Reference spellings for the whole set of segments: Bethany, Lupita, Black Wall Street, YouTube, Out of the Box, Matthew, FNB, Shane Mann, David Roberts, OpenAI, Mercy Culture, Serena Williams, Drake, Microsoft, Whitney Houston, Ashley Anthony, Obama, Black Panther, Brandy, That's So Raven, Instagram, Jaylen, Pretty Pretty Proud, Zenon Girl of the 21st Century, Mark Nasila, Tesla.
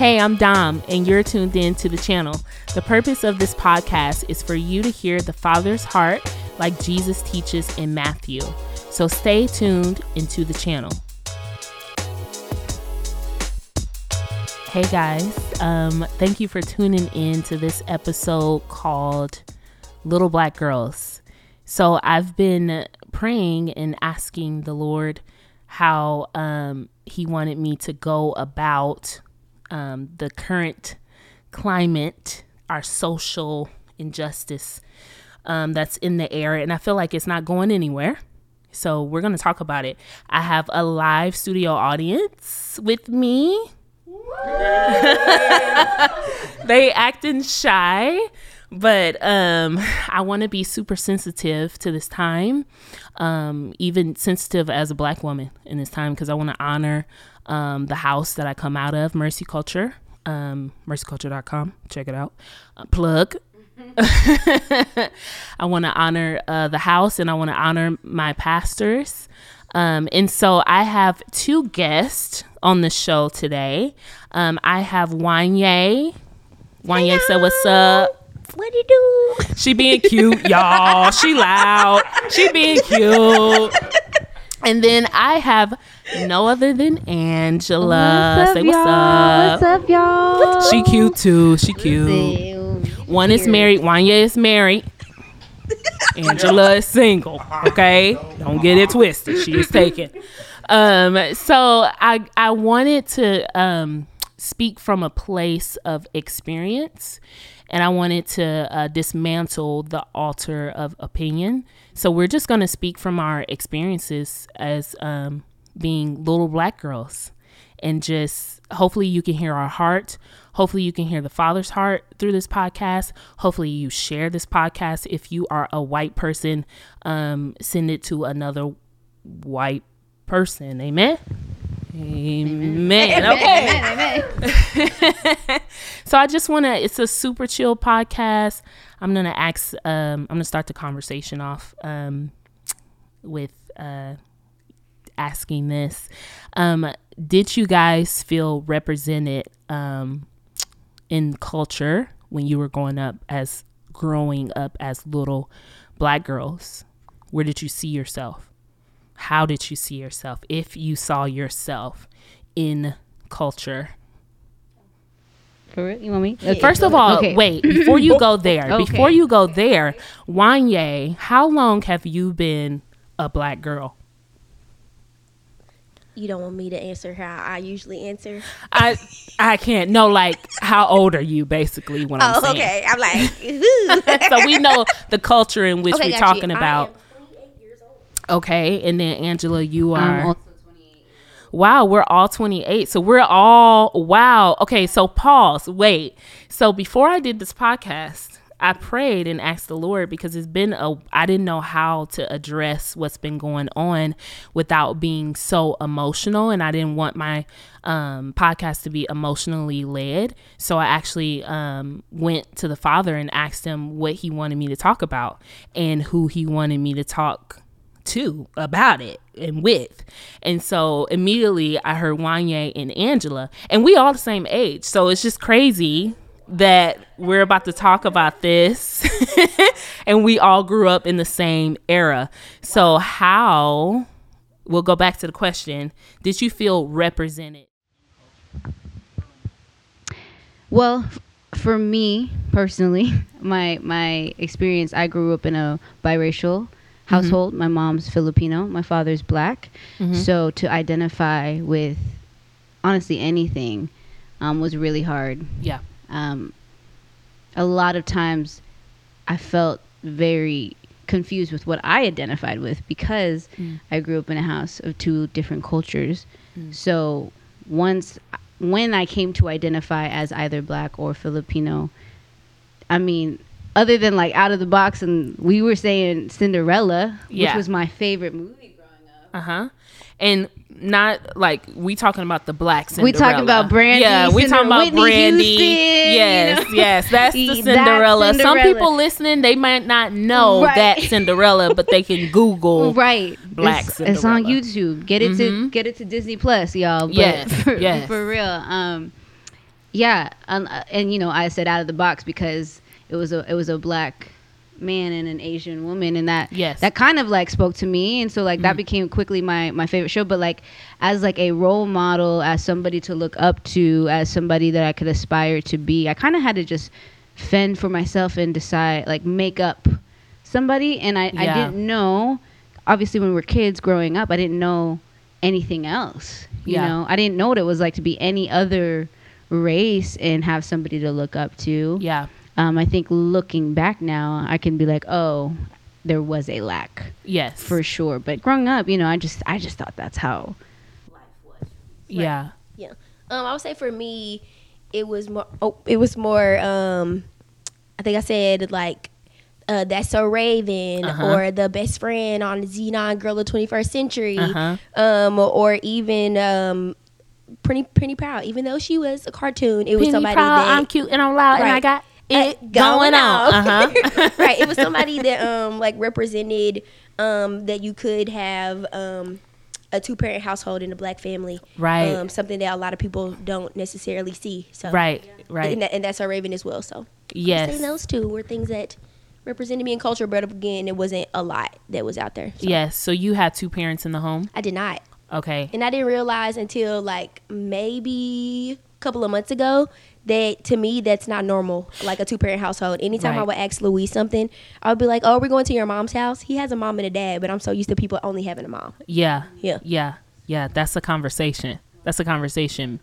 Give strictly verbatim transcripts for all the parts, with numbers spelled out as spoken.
Hey, I'm Dom, and you're tuned in to the channel. The purpose of this podcast is for you to hear the Father's heart like Jesus teaches in Matthew. So stay tuned into the channel. Hey guys, um, thank you for tuning in to this episode called Little Black Girls. So I've been praying and asking the Lord how um, he wanted me to go about Um, the current climate, our social injustice um, that's in the air. And I feel like it's not going anywhere. So we're going to talk about it. I have a live studio audience with me. They acting shy, but um, I want to be super sensitive to this time, um, even sensitive as a black woman in this time, because I want to honor Um, the house that I come out of, Mercy Culture, um, mercy culture dot com. Check it out. Uh, plug. I want to honor uh, the house, and I want to honor my pastors. Um, and so I have two guests on the show today. Um, I have Wanye. Wanye said, "What's up? What do you do?" She being cute, y'all. She loud. She being cute. And then I have no other than Angela. What's up, Say what's y'all? up. What's up, y'all? She cute, too. She cute. One is married. Wanya is married. Angela is single, okay? Don't get it twisted. She is taken. Um, so I, I wanted to um, speak from a place of experience. And I wanted to uh, dismantle the altar of opinion. So we're just going to speak from our experiences as um, being little black girls. And just hopefully you can hear our heart. Hopefully you can hear the Father's heart through this podcast. Hopefully you share this podcast. If you are a white person, um, send it to another white person. Amen. Amen. Okay. Amen. So I just want to, it's a super chill podcast. I'm going to ask, um, I'm going to start the conversation off um, with uh, asking this. Um, did you guys feel represented um, in culture when you were growing up as, growing up as little black girls? Where did you see yourself? How did you see yourself, if you saw yourself in culture? For real? You want me? Okay. First of all, okay. wait, before you go there, okay. before you go there, Wanye, how long have you been a black girl? You don't want me to answer how I usually answer? I I can't. No, like, how old are you, basically, when oh, I'm saying. okay. I'm like, so we know the culture in which okay, we're talking you. about. Okay, and then Angela, you are. I'm also twenty-eight. Wow, we're all twenty-eight. So we're all, wow. Okay, so pause, wait. So before I did this podcast, I prayed and asked the Lord, because it's been a, I didn't know how to address what's been going on without being so emotional. And I didn't want my um, podcast to be emotionally led. So I actually um, went to the Father and asked him what he wanted me to talk about and who he wanted me to talk too about it and with. And so immediately I heard Wanye and Angela, and we all the same age, so it's just crazy that we're about to talk about this and we all grew up in the same era. So how, we'll go back to the question, did you feel represented? Well, for me personally, my my experience, I grew up in a biracial household. Mm-hmm. My mom's Filipino, my father's black. Mm-hmm. So to identify with honestly anything um, was really hard. Yeah. Um, a lot of times I felt very confused with what I identified with, because mm. I grew up in a house of two different cultures. Mm. So once, when I came to identify as either black or Filipino, I mean, other than like Out of the Box, and we were saying Cinderella, yeah. which was my favorite movie growing up. Uh huh. And not like, we talking about the black Cinderella. We talking about Brandy. Yeah, we Cinder- talking about Whitney Brandy. Houston, yes, you know? yes, that's the Cinderella. That Cinderella. Some people listening, they might not know right. that Cinderella, but they can Google right black it's, Cinderella. It's on YouTube. Get it mm-hmm. to get it to Disney Plus, y'all. But yes, for, yes. for real. Um, Yeah, and, and you know, I said Out of the Box because it was a it was a black man and an Asian woman, and that yes. that kind of like spoke to me, and so like mm-hmm. that became quickly my my favorite show. But like as like a role model, as somebody to look up to, as somebody that I could aspire to be, I kind of had to just fend for myself and decide, like, make up somebody. And I, yeah. I didn't know, obviously when we were kids growing up, I didn't know anything else, you yeah. know. I didn't know what it was like to be any other race and have somebody to look up to. Yeah. Um, I think looking back now, I can be like, oh, there was a lack. Yes. For sure. But growing up, you know, I just I just thought that's how life was. Yeah. Right. Yeah. Um, I would say for me, it was more, oh, it was more, um, I think I said like, uh, That's So Raven uh-huh. or The Best Friend on Zenon Girl of the twenty-first century uh-huh. um, or even um, Pretty Pretty Proud. Even though she was a cartoon, it was Penny somebody proud, that. I'm cute and I'm loud right. and I got. It going, going on, on. Uh-huh. Right? It was somebody that um like represented um that you could have um a two parent household in a black family, right? Um, something that a lot of people don't necessarily see. So right, yeah. right, and, that, and that's our Raven as well. So yes, those two were things that represented me in culture, but again, it wasn't a lot that was out there. So. Yes, so you had two parents in the home. I did not. Okay, and I didn't realize until like maybe a couple of months ago. That to me, that's not normal, like a two-parent household. Anytime right. I would ask Louis something, I would be like, oh, we're going to your mom's house. He has a mom and a dad, but I'm so used to people only having a mom. Yeah. Yeah. Yeah. Yeah. That's a conversation. That's a conversation.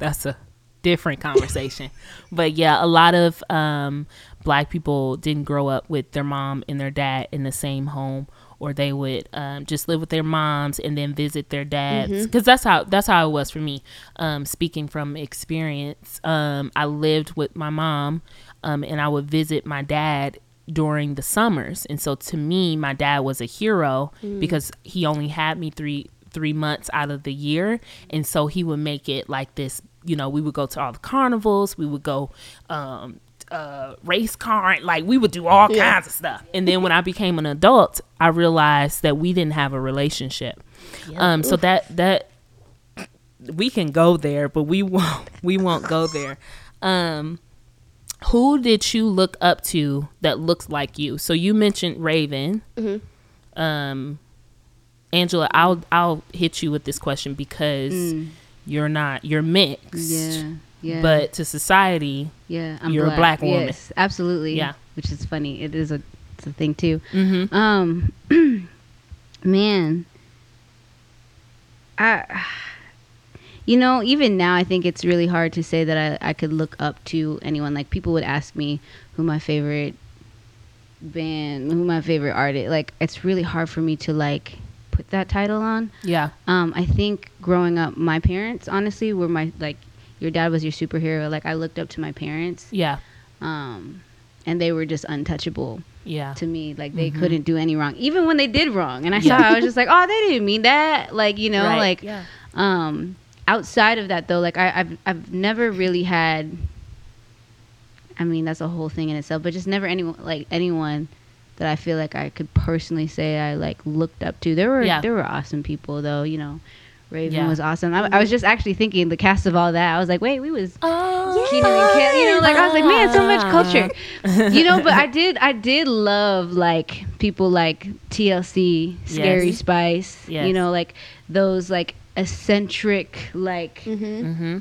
That's a different conversation. But yeah, a lot of um, black people didn't grow up with their mom and their dad in the same home. Or they would um, just live with their moms and then visit their dads. Because mm-hmm. that's how that's how it was for me. Um, speaking from experience, um, I lived with my mom um, and I would visit my dad during the summers. And so to me, my dad was a hero mm. because he only had me three three months out of the year. And so he would make it like this. You know, we would go to all the carnivals. We would go um uh race car, like we would do all yeah. kinds of stuff. And then when I became an adult, I realized that we didn't have a relationship. Yeah. Um so that that we can go there, but we won't we won't go there. Um who did you look up to that looks like you? So you mentioned Raven. Mm-hmm. Um Angela, I'll I'll hit you with this question because mm. you're not you're mixed. Yeah. Yeah. But to society, yeah, I'm you're black. a black woman. Yes, absolutely. Yeah. Which is funny. It is a, it's a thing, too. Mm-hmm. Um, man, I, you know, even now, I think it's really hard to say that I, I could look up to anyone. Like, people would ask me who my favorite band, who my favorite artist. Like, it's really hard for me to, like, put that title on. Yeah. Um, I think growing up, my parents, honestly, were my, like, your dad was your superhero. Like, I looked up to my parents. Yeah. Um, and they were just untouchable. Yeah. To me, like, they mm-hmm. couldn't do any wrong, even when they did wrong. And I yeah. saw, I was just like, oh, they didn't mean that. Like, you know, right. like, yeah. um, outside of that though, like I, I've, I've never really had, I mean, that's a whole thing in itself, but just never anyone, like anyone that I feel like I could personally say I like looked up to. There were, yeah. there were awesome people though, you know. Raven yeah. was awesome. I, I was just actually thinking the cast of all that. I was like, wait, we was oh, Keenan yeah. and Kel, you know, like I was like, man, so much culture, you know. But I did, I did love like people like T L C, Scary yes. Spice, yes. you know, like those like eccentric, like mm-hmm. Mm-hmm.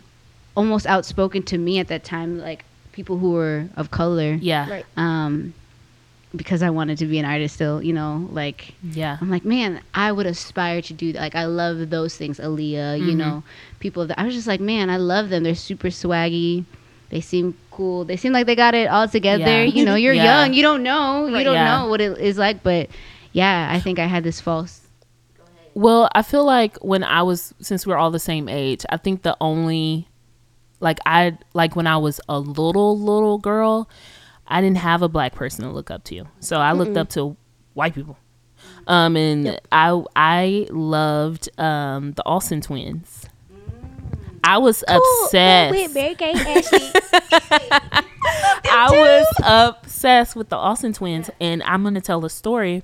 almost outspoken to me at that time, like people who were of color. Yeah. Right. Um, because I wanted to be an artist still, you know, like, yeah, I'm like, man, I would aspire to do that. Like, I love those things. Aaliyah, mm-hmm. you know, people that I was just like, man, I love them. They're super swaggy. They seem cool. They seem like they got it all together. Yeah. You know, you're yeah. young. You don't know. Right. You don't yeah. know what it is like. But yeah, I think I had this false. Go ahead. Well, I feel like when I was, since we're all the same age, I think the only, like I, like when I was a little, little girl, I didn't have a black person to look up to. So I looked Mm-mm. up to white people. Um, and yep. I I loved um, the Olsen twins. Mm. I was cool. obsessed. With Mary-Kate and Ashley. I was obsessed with the Olsen twins. Yeah. And I'm going to tell a story.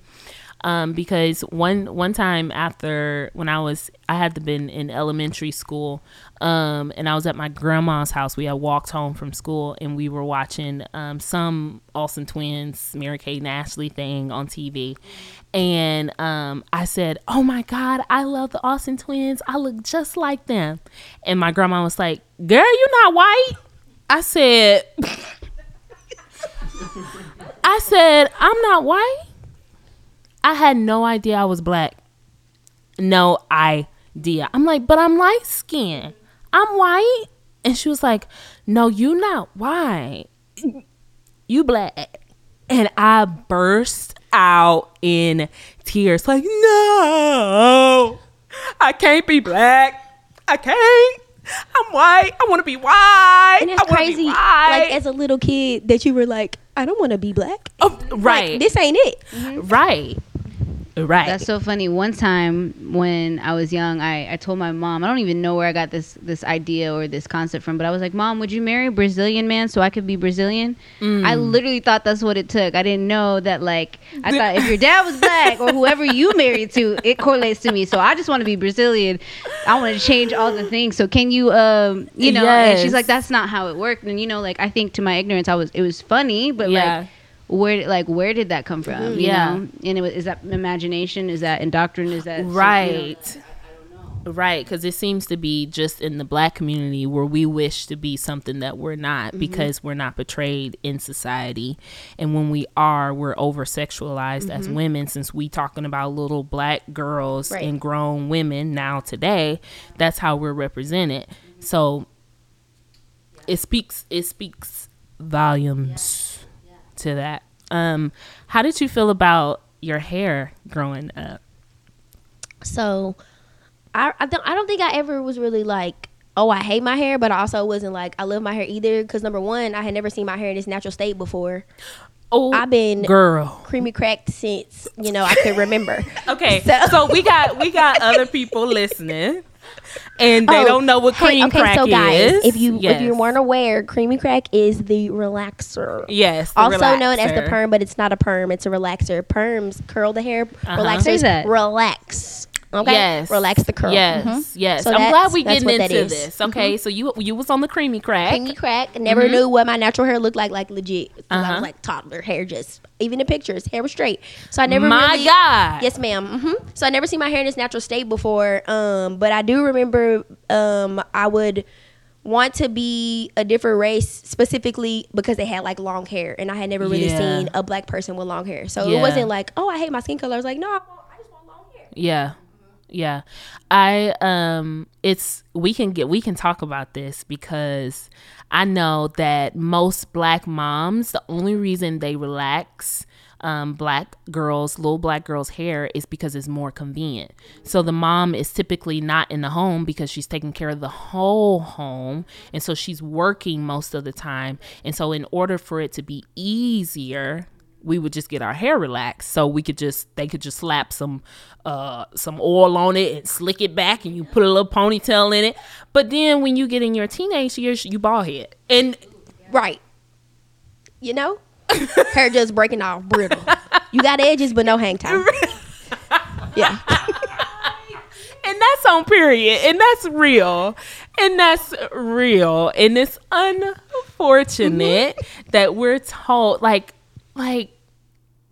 um, because one one time after when I was I had been in elementary school, um, and I was at my grandma's house. We had walked home from school, and we were watching um, some Olsen Twins, Mary-Kate and Ashley thing on T V. And um, I said, "Oh my God, I love the Olsen Twins. I look just like them." And my grandma was like, "Girl, you're not white." I said, I said, "I'm not white." I had no idea I was black. No idea. I'm like, "But I'm light skinned. I'm white." And she was like, "No, you not white. You black." And I burst out in tears. Like, "No, I can't be black. I can't. I'm white. I want to be white." And it's crazy, like as a little kid, that you were like, "I don't want to be black." Oh, right. Like, this ain't it. Mm-hmm. Right. Right. That's so funny. One time when I was young, I, I told my mom, I don't even know where I got this this idea or this concept from, but I was like, "Mom, would you marry a Brazilian man so I could be Brazilian?" Mm. I literally thought that's what it took. I didn't know that, like, I thought if your dad was black or whoever you married to, it correlates to me. So I just want to be Brazilian. I want to change all the things. So can you, um, you know, yes. And she's like, "That's not how it worked." And, you know, like, I think to my ignorance, I was, it was funny, but yeah. like, Where like where did that come from? Mm, you yeah, know? And it was, is that imagination? Is that indoctrination? Is that right? So, you know, I, I don't know. Right, because it seems to be just in the black community where we wish to be something that we're not, mm-hmm. because we're not portrayed in society, and when we are, we're over sexualized mm-hmm. as women. Since we talking about little black girls right. and grown women now today, that's how we're represented. Mm-hmm. So yeah. it speaks it speaks volumes. Yeah. To that, um how did you feel about your hair growing up? So I I don't, I don't think I ever was really like, "Oh, I hate my hair," but I also wasn't like, "I love my hair" either, because number one, I had never seen my hair in its natural state before. Oh, I've been girl creamy cracked since, you know, I could remember. Okay, so. so we got we got other people listening. And they oh, don't know what cream hey, okay, crack so guys, is. If you yes. if you weren't aware, creamy crack is the relaxer. Yes, the also relaxer. Known as the perm, but it's not a perm; it's a relaxer. Perms curl the hair. Uh-huh. Relaxers relax. Okay, yes. Relax the curl. Yes, mm-hmm. yes. So I'm glad we getting into this. Okay, mm-hmm. so you you was on the creamy crack. Creamy crack. Never mm-hmm. knew what my natural hair looked like. Like legit, uh-huh. I was like toddler hair. Just even in pictures, hair was straight. So I never. My really, God. Yes, ma'am. Mm-hmm. So I never seen my hair in its natural state before. Um, but I do remember. Um, I would want to be a different race specifically because they had like long hair, and I had never really yeah. seen a black person with long hair. So yeah. it wasn't like, "Oh, I hate my skin color." I was like, "No, I just want long hair." Yeah. Yeah, I um, it's we can get we can talk about this because I know that most black moms, the only reason they relax um, black girls, little black girls' hair is because it's more convenient. So the mom is typically not in the home because she's taking care of the whole home, and so she's working most of the time. And so in order for it to be easier, we would just get our hair relaxed, so we could just they could just slap some uh some oil on it and slick it back, and you put a little ponytail in it. But then when you get in your teenage years, you bald head, and right, you know, hair just breaking off, brittle. You got edges, but no hang time. Yeah, and that's on period, and that's real, and that's real, and it's unfortunate that we're told like. Like,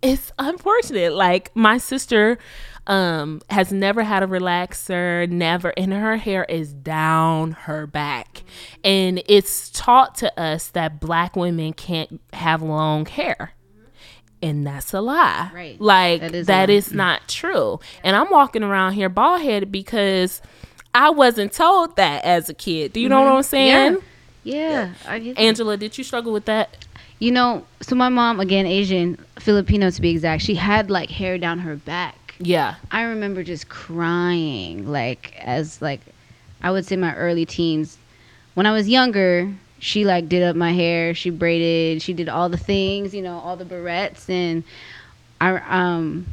it's unfortunate. Like, my sister um, has never had a relaxer, never. And her hair is down her back. And it's taught to us that black women can't have long hair. And that's a lie. Right. Like, that is, that is not true. And I'm walking around here bald-headed because I wasn't told that as a kid. Do you mm-hmm. know what I'm saying? Yeah. yeah. yeah. Angela, did you struggle with that? You know, so my mom, again, Asian, Filipino to be exact, she had like hair down her back. Yeah. I remember just crying, like as like, I would say my early teens. When I was younger, she like did up my hair, she braided, she did all the things, you know, all the barrettes. And I, um,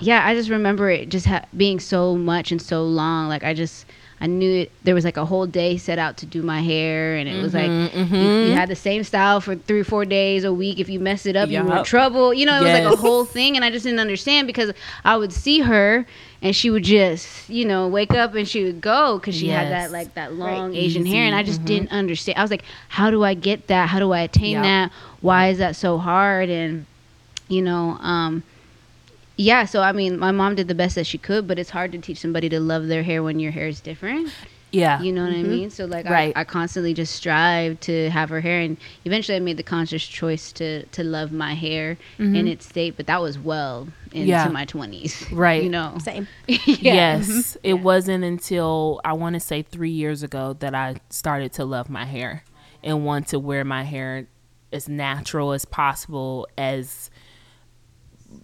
yeah, I just remember it just ha- being so much and so long. Like I just, I knew it, there was like a whole day set out to do my hair, and it mm-hmm, was like mm-hmm. you, you had the same style for three or four days a week. If you messed it up, yep. you were in trouble. You know, it yes. was like a whole thing, and I just didn't understand because I would see her and she would just, you know, wake up and she would go because she yes. had that like that long right. Asian Easy. hair, and I just mm-hmm. didn't understand. I was like, how do I get that? How do I attain yep. that? Why is that so hard? And, you know, um, yeah, so I mean, my mom did the best that she could, but it's hard to teach somebody to love their hair when your hair is different. Yeah. You know what mm-hmm. I mean? So, like, right. I, I constantly just strive to have her hair, and eventually I made the conscious choice to, to love my hair mm-hmm. in its state, but that was well into yeah. my twenties. Right. You know? Same. yeah. Yes. Mm-hmm. It yeah. wasn't until, I want to say three years ago, that I started to love my hair and want to wear my hair as natural as possible, as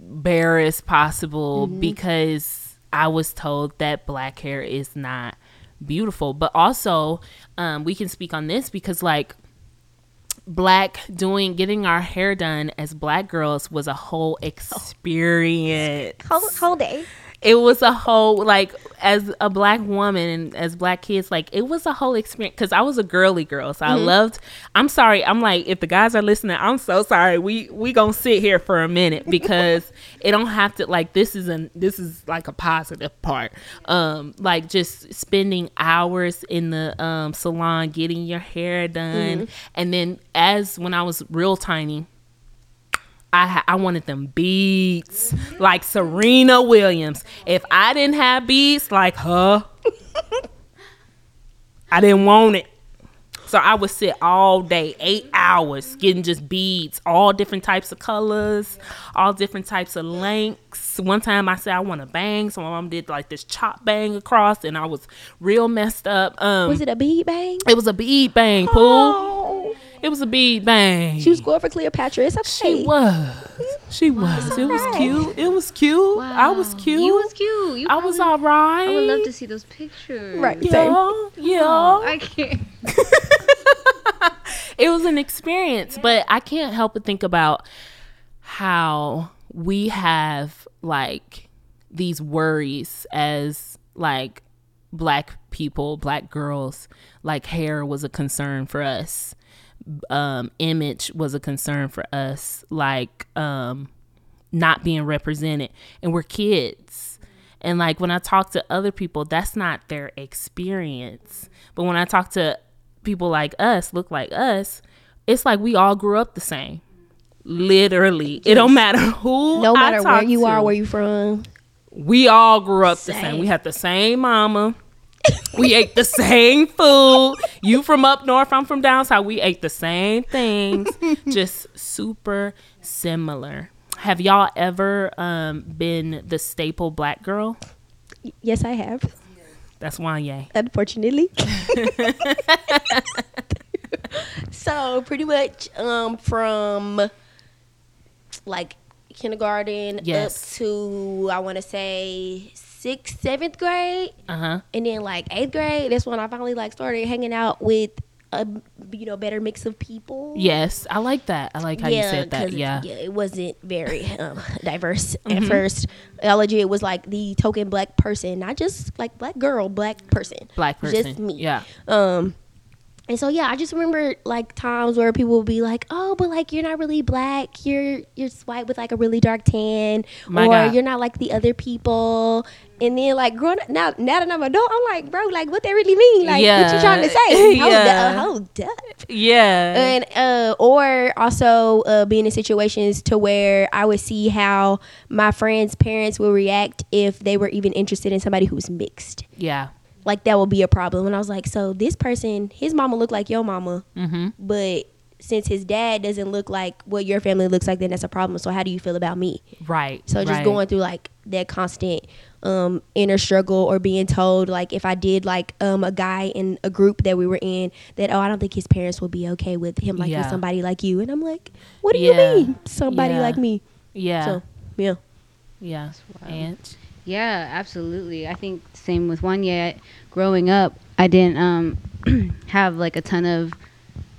bare as possible, mm-hmm. because I was told that black hair is not beautiful. But also um we can speak on this because, like, black doing getting our hair done as black girls was a whole experience. Oh. whole, whole day. It was a whole, like, as a black woman and as black kids, like, it was a whole experience because I was a girly girl. So mm-hmm. I loved, I'm sorry. I'm like, if the guys are listening, I'm so sorry. We we going to sit here for a minute because it don't have to, like, this is, an, this is like a positive part. Um, like, just spending hours in the um, salon, getting your hair done. Mm-hmm. And then as when I was real tiny, I, I wanted them beads like Serena Williams. If I didn't have beads like her, I didn't want it. So I would sit all day, eight hours, getting just beads, all different types of colors, all different types of lengths. One time I said I want a bang, so my mom did like this chop bang across, and I was real messed up. Um, was it a bead bang? It was a bead bang, Pooh. Oh. It was a bead bang. She was going for Cleopatra. It's okay. She was. She was. Wow. It was cute. It was cute. Wow. I was cute. You was cute. You I probably, was all right. I would love to see those pictures. Right. Yeah. Same. Yeah. Oh, I can't. It was an experience, yeah. but I can't help but think about how we have, like, these worries as, like, black people, black girls. Like, hair was a concern for us. Um, image was a concern for us, like, um, not being represented, and we're kids. And, like, when I talk to other people, that's not their experience. But when I talk to people like us, look like us, it's like we all grew up the same. Literally, it don't matter who. No matter I talk where you to, are, where you from, we all grew up same. the same. We had the same mama. We ate the same food. You from up north, I'm from down south. We ate the same things, just super similar. Have y'all ever um, been the staple black girl? Yes, I have. That's Wanye. Unfortunately. So pretty much um, from like kindergarten yes. up to, I want to say, sixth, seventh grade, uh-huh. and then like eighth grade. That's when I finally like started hanging out with a, you know, better mix of people. Yes, I like that. I like how yeah, you said that. Yeah, yeah, it wasn't very um, diverse at mm-hmm. first. Allergy, it was like the token black person, not just like black girl, black person, black person, just me. Yeah. Um, and so yeah, I just remember like times where people would be like, "Oh, but like you're not really black. You're you're white with like a really dark tan, My or God. You're not like the other people." And then, like, growing up, now, now that I'm an adult, I'm like, bro, like, what that really mean? Like, yeah. what you trying to say? Hold yeah. up. Hold up. Yeah. And, uh, or also uh, being in situations to where I would see how my friends' parents would react if they were even interested in somebody who's mixed. Yeah. Like, that would be a problem. And I was like, so this person, his mama looked like your mama, mm-hmm. but since his dad doesn't look like what your family looks like, then that's a problem. So how do you feel about me? Right. So just right. going through, like, that constant um, inner struggle, or being told, like, if I did, like, um, a guy in a group that we were in, that, oh, I don't think his parents would be okay with him liking yeah. somebody like you. And I'm like, what do yeah. you mean? Somebody yeah. like me. Yeah. So, yeah. Yeah. And yeah, absolutely. I think same with Wanya. Growing up, I didn't um, have, like, a ton of,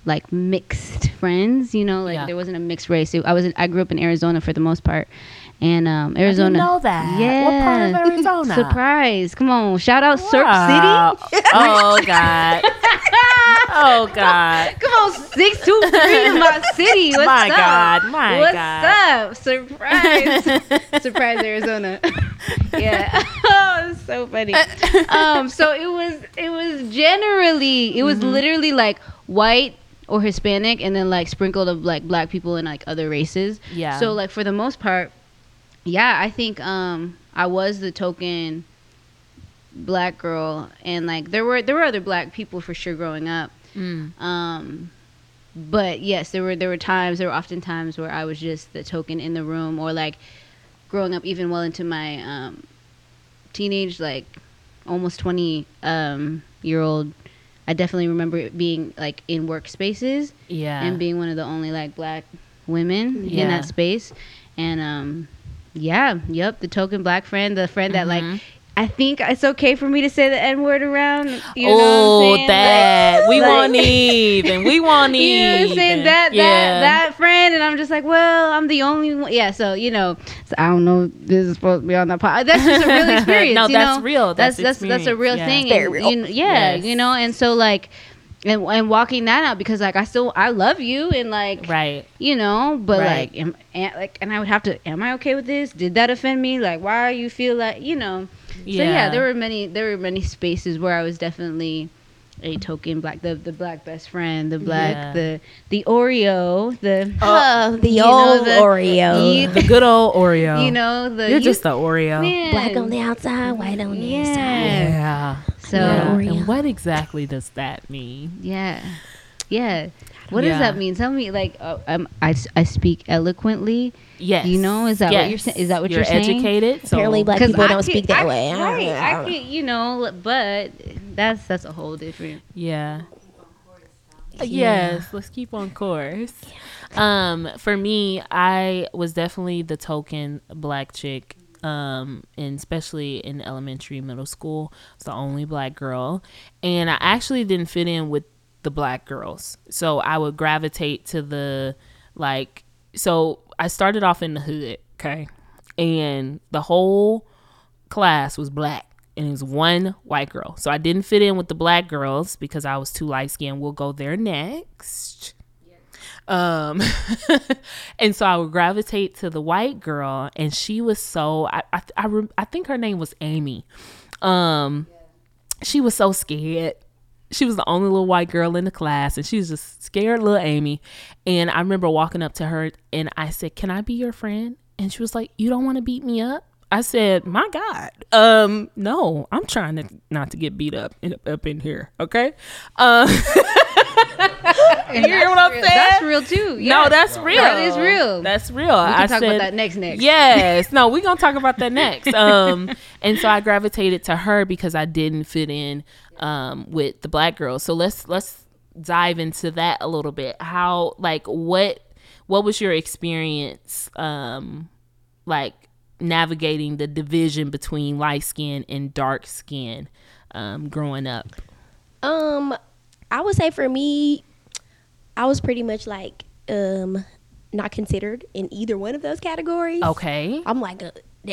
like, mixed friends, you know, like yeah. there wasn't a mixed race. I was I grew up in Arizona for the most part, and um, Arizona. I didn't know that. Yeah. What part of Arizona? Surprise. Come on. Shout out wow. Surf City. Oh, God. Oh, God. Come on. six two three in my city. What's my up? God. My What's God. What's up? Surprise. Surprise, Arizona. Yeah. Oh, it's so funny. Um, so it was, it was generally, it was mm-hmm. literally like white or Hispanic, and then like sprinkled of like black people and like other races. Yeah. So like for the most part, yeah, I think um, I was the token black girl, and like there were there were other black people for sure growing up. Mm. Um, but yes, there were there were times there were often times where I was just the token in the room, or like growing up even well into my um, teenage, like almost twenty um, year old. I definitely remember it being like in workspaces, yeah, and being one of the only like black women yeah. in that space, and um, yeah, yep, the token black friend, the friend mm-hmm. that like I think it's okay for me to say the N word around. You oh, know what I'm saying? that like, we like, won't even, we won't even. You know what I'm saying? That yeah. that that friend, and I'm just like, well, I'm the only one. Yeah, so you know, so I don't know. This is supposed to be on that pod. That's just a real experience. No, you that's know? real. That's that's that's, that's a real yeah. thing. Very real. And, you, yeah, yes. you know, and so like, and and walking that out, because like I still I love you, and like right, you know, but right. like am, and like, and I would have to. Am I okay with this? Did that offend me? Like, why you feel like you know? Yeah. So yeah, there were many there were many spaces where I was definitely a token black, the the black best friend, the black yeah. the the Oreo, the oh, the old know, the, Oreo, you, the good old Oreo. You know, the you're you, just the Oreo, man. Black on the outside, white on the yeah. inside. Yeah. So yeah. And what exactly does that mean? Yeah, yeah. What yeah. does that mean? Tell me, like, uh, um, I, I speak eloquently. Yes. You know, is that yes. what you're saying? Is that what you're, you're saying? You're educated. So. Apparently black people I don't could, speak that I, way. Right. I, I could, you know, but that's that's a whole different. Yeah. yeah. Yes. Let's keep on course. Yeah. Um, for me, I was definitely the token black chick. Um, and especially in elementary, middle school, I was the only black girl. And I actually didn't fit in with the black girls, so I would gravitate to the like so I started off in the hood, okay, and the whole class was black and it was one white girl, so I didn't fit in with the black girls because I was too light-skinned. We'll go there next. Yeah. Um and so I would gravitate to the white girl, and she was so I I, I, re, I think her name was Amy. Um yeah. She was so scared. She was the only little white girl in the class, and she was just scared little Amy. And I remember walking up to her and I said, "Can I be your friend?" And she was like, "You don't want to beat me up?" I said, "My God, um, no, I'm trying to not to get beat up in, up in here, okay?" Um, and you hear what I'm real. saying? That's real too. Yeah. No, that's real. That is real. That's real. We can I talk said, about that next. Next. Yes. No, we're gonna talk about that next. Um, and so I gravitated to her because I didn't fit in um with the black girls. So let's let's dive into that a little bit. How like what what was your experience um like? navigating the division between light skin and dark skin um growing up? um I would say for me, I was pretty much like um not considered in either one of those categories. Okay. I'm like a,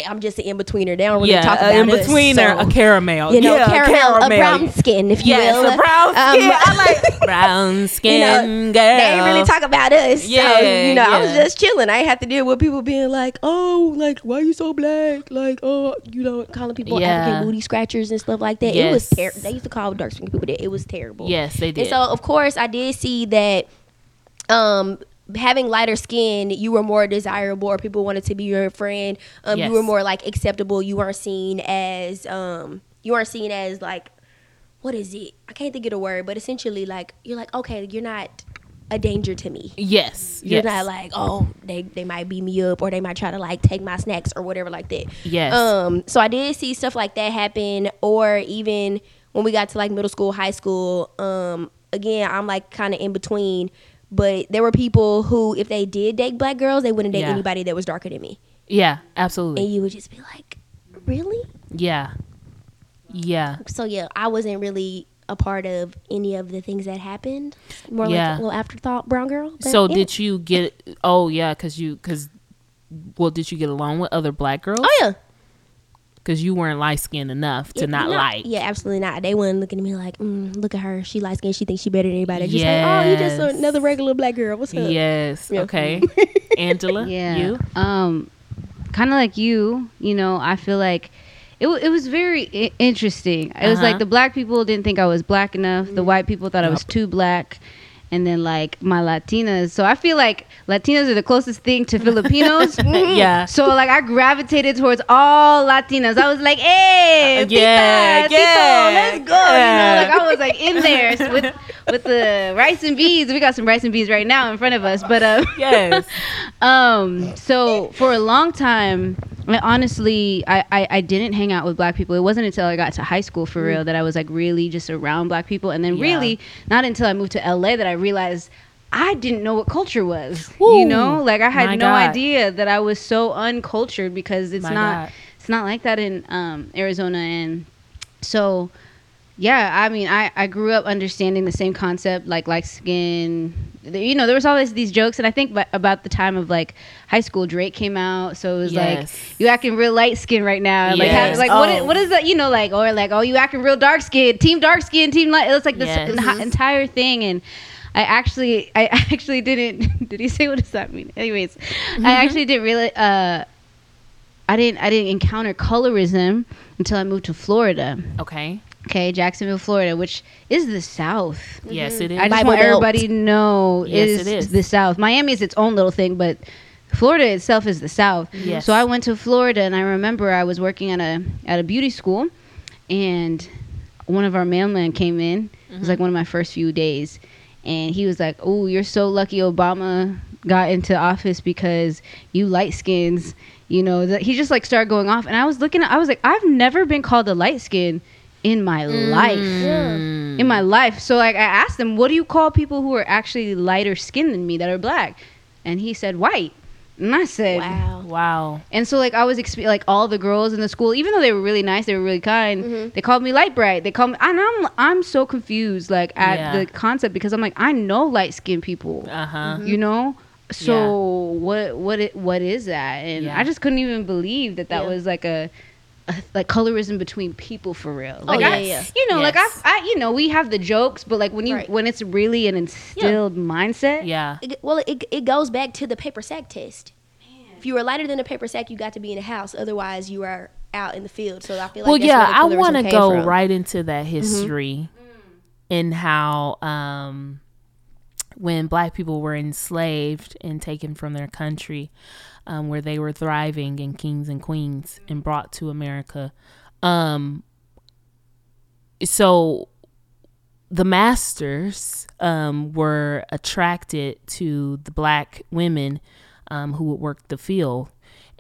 I'm just an in-betweener. They don't really yeah, talk about in betweener, so, a caramel. You know, yeah, caramel, caramel, a brown skin, if you yes, will. Yes, a brown skin. Um, I like brown skin, you know, girl. They ain't really talk about us. Yeah, so, you know, yeah. I was just chilling. I had to deal with people being like, "Oh, like, why are you so black?" Like, "Oh, you know," calling people yeah. African booty scratchers and stuff like that. Yes. It was terrible. They used to call dark skin people that. It was terrible. Yes, they did. And so, of course, I did see that um, having lighter skin, you were more desirable, or people wanted to be your friend. Um, yes. You were more like acceptable. You weren't seen as um, you weren't seen as like, what is it? I can't think of the word, but essentially like you're like, okay, you're not a danger to me. Yes, you're yes. not like, oh, they they might beat me up, or they might try to like take my snacks or whatever like that. Yes. Um. So I did see stuff like that happen, or even when we got to like middle school, high school. Um. Again, I'm like kind of in between. But there were people who, if they did date black girls, they wouldn't date yeah. anybody that was darker than me. Yeah, absolutely. And you would just be like, really? Yeah. Yeah. So, yeah, I wasn't really a part of any of the things that happened. More yeah. like a little afterthought brown girl. So, yeah. did you get, oh, yeah, because you, because well, did you get along with other black girls? Oh, yeah. Because you weren't light-skinned enough to yeah, not, not like. Yeah, absolutely not. They weren't looking at me like, mm, look at her. She light-skinned. She thinks she better than anybody. Just yes. like, oh, you just another regular black girl. What's up? Yes. Yeah. Okay. Angela, yeah. you? Um, kind of like you, you know, I feel like it, it was very I- interesting. It uh-huh. was like the black people didn't think I was black enough. Mm-hmm. The white people thought nope. I was too black. And then, like, my Latinas. So I feel like Latinas are the closest thing to Filipinos. Mm-hmm. Yeah. So, like, I gravitated towards all Latinas. I was like, hey, uh, yeah, tita, yeah. tito, let's go. Yeah. You know, like, I was, like, in there with with the rice and beans. We got some rice and beans right now in front of us. But, uh, yes. um, so, for a long time, honestly, I, I, I didn't hang out with black people. It wasn't until I got to high school, for mm-hmm. real, that I was, like, really just around black people. And then, yeah. really, not until I moved to L A that I realized I didn't know what culture was. Ooh, you know, like I had no God. idea that I was so uncultured, because it's my not God. it's not like that in um Arizona. And so yeah, I mean I I grew up understanding the same concept, like like skin, you know, there was always these jokes. And I think b- about the time of like high school, Drake came out, so it was yes. like, you acting real light skin right now, and, yes. like, have, like oh. what, is, what is that, you know, like, or like, oh, you acting real dark skin, team dark skin, team light. It was like this yes. en- entire thing. And I actually, I actually didn't. Did he say what does that mean? Anyways, mm-hmm. I actually didn't really. Uh, I didn't. I didn't encounter colorism until I moved to Florida. Okay. Okay, Jacksonville, Florida, which is the South. Mm-hmm. Yes, it is. I just Bible want Belt. everybody to know yes, is it is the South. Miami is its own little thing, but Florida itself is the South. Yes. So I went to Florida, and I remember I was working at a at a beauty school, and one of our mailmen came in. Mm-hmm. It was like one of my first few days. And he was like, oh, you're so lucky Obama got into office because you light skins, you know, that he just like started going off. And I was looking at, I was like, I've never been called a light skin in my mm. life, yeah. in my life. So like I asked him, what do you call people who are actually lighter skinned than me that are black? And he said, white. And I said, wow. Wow. And so like I was exp- like all the girls in the school, even though they were really nice, they were really kind. Mm-hmm. They called me light bright. They called me, and I'm I'm so confused like at yeah. the concept, because I'm like, I know light skinned people. Uh-huh. Mm-hmm. You know? So yeah. what what it, what is that? And yeah. I just couldn't even believe that that yeah. was like a like colorism between people, for real. Like, oh, yeah, I, yeah. you know, yes. like I, I, you know, we have the jokes, but like when you, right. when it's really an instilled yeah. mindset, yeah. It, well, it it goes back to the paper sack test. Man. If you were lighter than a paper sack, you got to be in the house. Otherwise, you are out in the field. So I feel like well, that's yeah, where the colorism I want to go from. Right into that history and mm-hmm. how um, when black people were enslaved and taken from their country. Um, where they were thriving and kings and queens and brought to America. Um, so the masters um, were attracted to the black women um, who would work the field.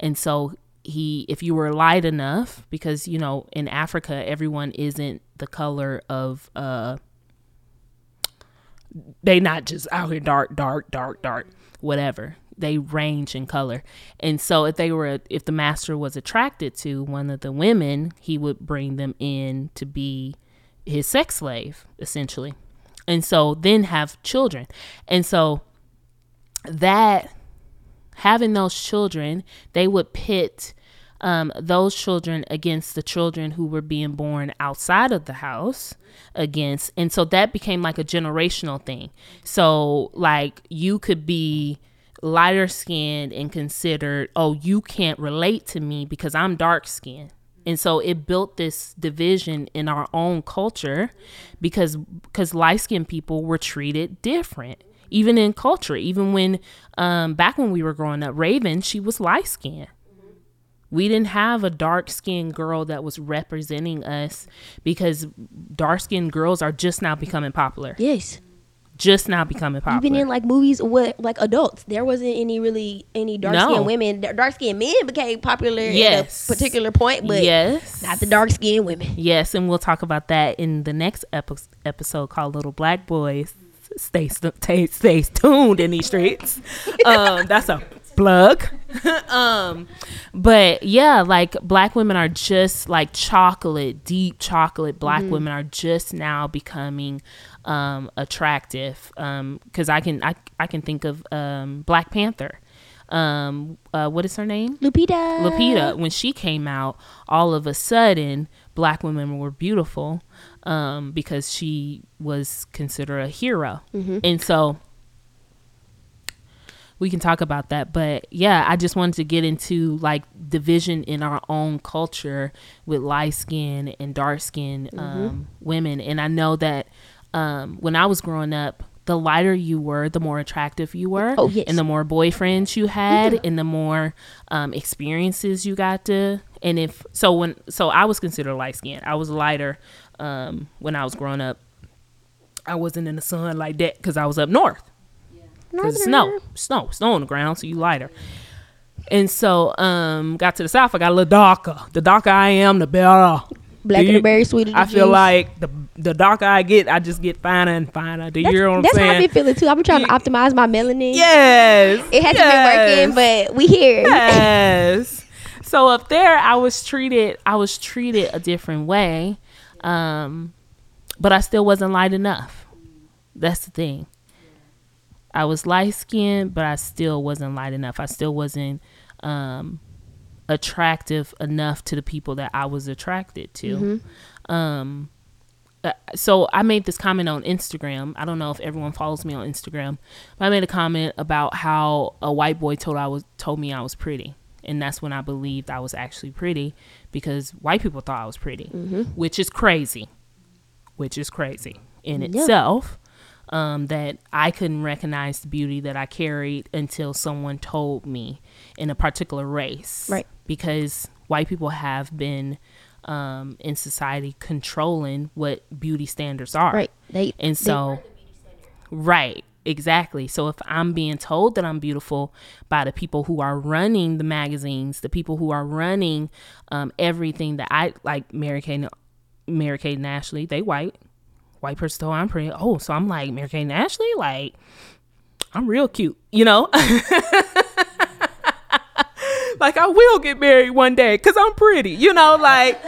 And so he, if you were light enough, because, you know, in Africa, everyone isn't the color of, uh, they not just out here dark, dark, dark, dark, whatever. They range in color. And so if they were, if the master was attracted to one of the women, he would bring them in to be his sex slave, essentially. And so then have children. And so that having those children, they would pit um, those children against the children who were being born outside of the house against. And so that became like a generational thing. So like you could be lighter skinned and considered, oh, you can't relate to me because I'm dark skinned. And so it built this division in our own culture because because light skinned people were treated different, even in culture. Even when um, back when we were growing up, Raven, she was light skinned. We didn't have a dark skinned girl that was representing us because dark skinned girls are just now becoming popular. Yes. Just now becoming popular. Even in like movies with like adults, there wasn't any really any dark no. skinned women. Dark skinned men became popular yes. at a particular point, but yes. not the dark skinned women. Yes, and we'll talk about that in the next epi- episode called Little Black Boys. Stay st- t- stay tuned in these streets. Um, that's a plug. um, but yeah, like black women are just like chocolate, deep chocolate. Black mm-hmm. women are just now becoming um attractive um because I can I, I can think of um Black Panther um, uh, what is her name? Lupita. Lupita. When she came out, all of a sudden, black women were beautiful um, because she was considered a hero. Mm-hmm. And so we can talk about that. But yeah, I just wanted to get into like division in our own culture with light skin and dark skin um, mm-hmm. women. And I know that um, when I was growing up, the lighter you were, the more attractive you were. Oh, yes. And the more boyfriends you had, yeah. and the more um, experiences you got to. And if so, when so I was considered light skinned. I was lighter um, when I was growing up. I wasn't in the sun like that because I was up north. Because yeah. snow, snow, snow on the ground, so you lighter. And so, um, got to the south, I got a little darker. The darker I am, the better. Black and berry, sweet. I feel juice. Like the the darker I get, I just get finer and finer. Do you hear what I'm that's saying? That's how I've been feeling too. I've been trying to optimize my melanin. Yes, it hasn't yes. been working, but we here. Yes. So up there, I was treated. I was treated a different way, um, but I still wasn't light enough. That's the thing. I was light skinned, but I still wasn't light enough. I still wasn't. Um, attractive enough to the people that I was attracted to. Mm-hmm. Um, uh, so I made this comment on Instagram. I don't know if everyone follows me on Instagram, but I made a comment about how a white boy told I was told me I was pretty. And that's when I believed I was actually pretty because white people thought I was pretty, mm-hmm. which is crazy, which is crazy in yeah. itself. Um, that I couldn't recognize the beauty that I carried until someone told me in a particular race. Right. Because white people have been um, in society controlling what beauty standards are. Right. They, and so, they are the beauty standards. Right. Exactly. So if I'm being told that I'm beautiful by the people who are running the magazines, the people who are running um, everything that I like, Mary-Kate, Mary-Kate and Ashley, they white. White person told I'm pretty. Oh, so I'm like Mary-Kate and Ashley. Like, I'm real cute, you know. Like, I will get married one day because I'm pretty, you know. Like,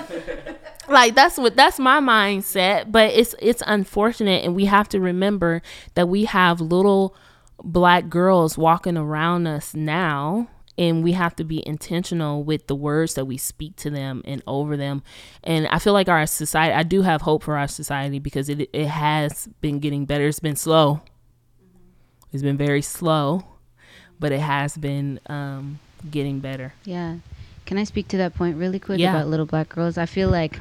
like that's what that's my mindset. But it's it's unfortunate, and we have to remember that we have little black girls walking around us now, and we have to be intentional with the words that we speak to them and over them. And I feel like our society, I do have hope for our society because it it has been getting better. It's been slow. It's been very slow, but it has been um, getting better. Yeah. Can I speak to that point really quick yeah. about little black girls? I feel like,